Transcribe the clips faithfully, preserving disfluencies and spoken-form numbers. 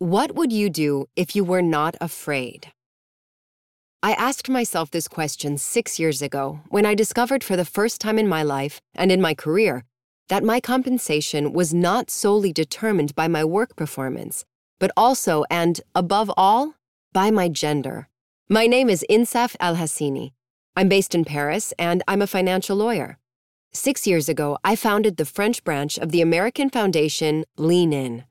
What would you do if you were not afraid? I asked myself this question six years ago when I discovered for the first time in my life and in my career that my compensation was not solely determined by my work performance, but also, and above all, by my gender. My name is Insaf Al-Hassini. I'm based in Paris, and I'm a financial lawyer. Six years ago, I founded the French branch of the American foundation Lean In.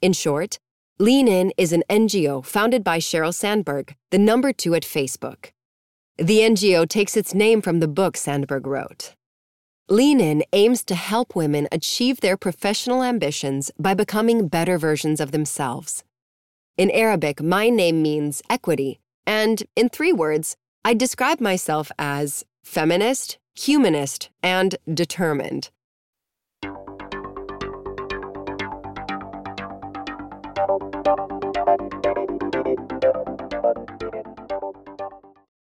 In short, Lean In is an N G O founded by Sheryl Sandberg, the number two at Facebook. The N G O takes its name from the book Sandberg wrote. Lean In aims to help women achieve their professional ambitions by becoming better versions of themselves. In Arabic, my name means equity, and in three words, I describe myself as feminist, humanist, and determined.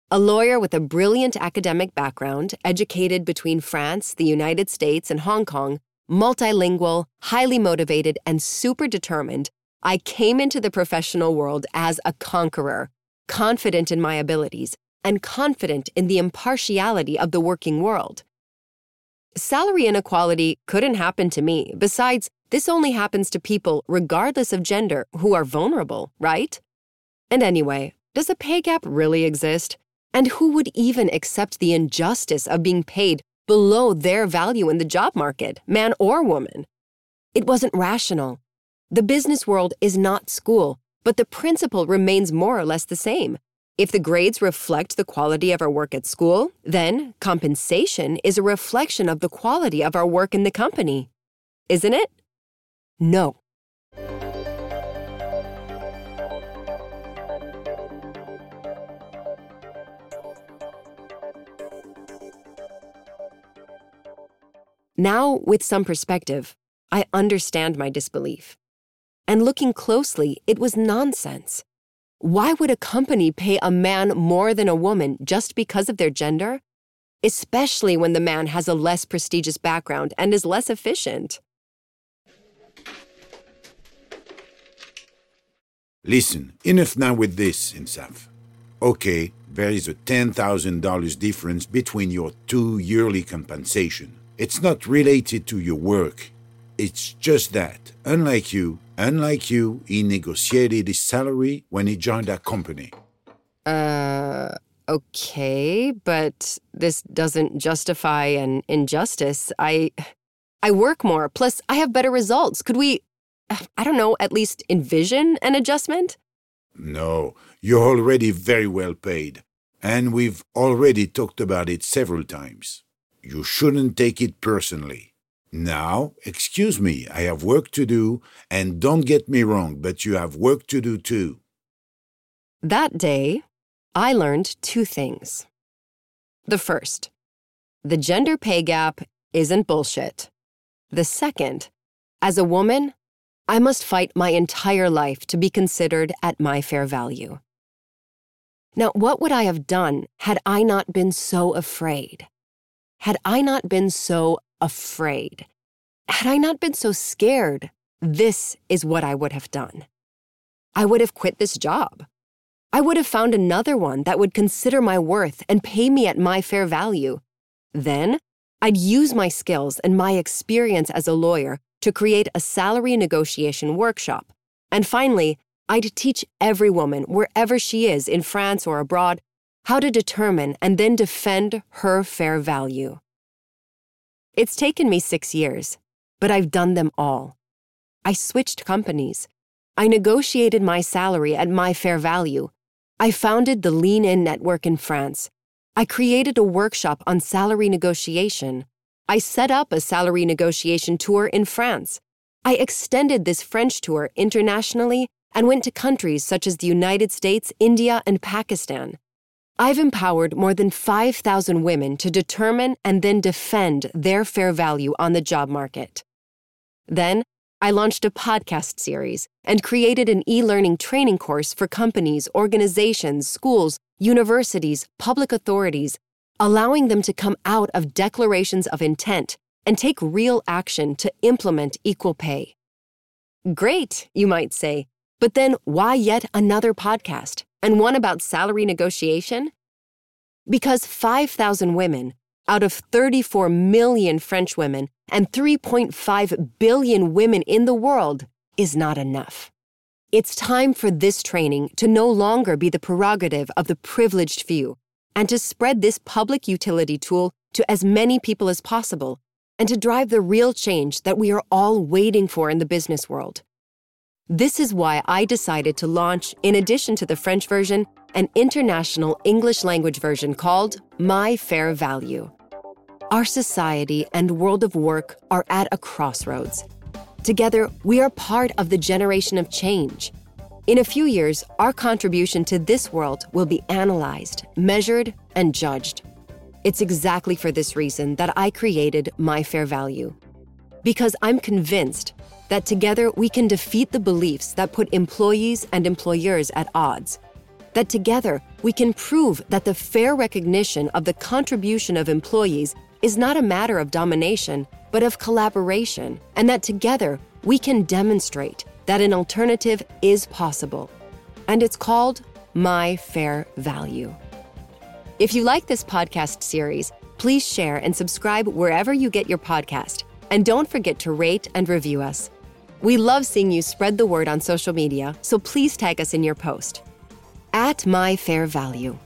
A lawyer with a brilliant academic background, educated between France, the United States, and Hong Kong, multilingual, highly motivated, and super determined, I came into the professional world as a conqueror, confident in my abilities, and confident in the impartiality of the working world. Salary inequality couldn't happen to me. Besides, this only happens to people, regardless of gender, who are vulnerable, right? And anyway, does a pay gap really exist? And who would even accept the injustice of being paid below their value in the job market, man or woman? It wasn't rational. The business world is not school, but the principle remains more or less the same. If the grades reflect the quality of our work at school, then compensation is a reflection of the quality of our work in the company. Isn't it? No. Now, with some perspective, I understand my disbelief. And looking closely, it was nonsense. Why would a company pay a man more than a woman just because of their gender? Especially when the man has a less prestigious background and is less efficient. Listen, enough now with this, Insaf. Okay, there is a ten thousand dollars difference between your two yearly compensation. It's not related to your work. It's just that, unlike you, unlike you, he negotiated his salary when he joined our company. Uh, okay, but this doesn't justify an injustice. I, I work more, plus I have better results. Could we, I don't know, at least envision an adjustment? No, you're already very well paid, and we've already talked about it several times. You shouldn't take it personally. Now, excuse me, I have work to do, and don't get me wrong, but you have work to do too. That day, I learned two things. The first, the gender pay gap isn't bullshit. The second, as a woman, I must fight my entire life to be considered at my fair value. Now, what would I have done had I not been so afraid? Had I not been so afraid? Had I not been so scared, this is what I would have done. I would have quit this job. I would have found another one that would consider my worth and pay me at my fair value. Then, I'd use my skills and my experience as a lawyer to create a salary negotiation workshop. And finally, I'd teach every woman, wherever she is, in France or abroad, how to determine and then defend her fair value. It's taken me six years, but I've done them all. I switched companies. I negotiated my salary at my fair value. I founded the Lean In network in France. I created a workshop on salary negotiation. I set up a salary negotiation tour in France. I extended this French tour internationally and went to countries such as the United States, India, and Pakistan. I've empowered more than five thousand women to determine and then defend their fair value on the job market. Then, I launched a podcast series and created an e-learning training course for companies, organizations, schools, universities, public authorities, allowing them to come out of declarations of intent and take real action to implement equal pay. Great, you might say. But then why yet another podcast, and one about salary negotiation? Because five thousand women out of thirty-four million French women and three point five billion women in the world is not enough. It's time for this training to no longer be the prerogative of the privileged few, and to spread this public utility tool to as many people as possible, and to drive the real change that we are all waiting for in the business world. This is why I decided to launch, in addition to the French version, an international English language version called My Fair Value. Our society and world of work are at a crossroads. Together, we are part of the generation of change. In a few years, our contribution to this world will be analyzed, measured, and judged. It's exactly for this reason that I created My Fair Value. Because I'm convinced that together we can defeat the beliefs that put employees and employers at odds, that together we can prove that the fair recognition of the contribution of employees is not a matter of domination, but of collaboration, and that together we can demonstrate that an alternative is possible. And it's called My Fair Value. If you like this podcast series, please share and subscribe wherever you get your podcast, and don't forget to rate and review us. We love seeing you spread the word on social media, so please tag us in your post. At My Fair Value.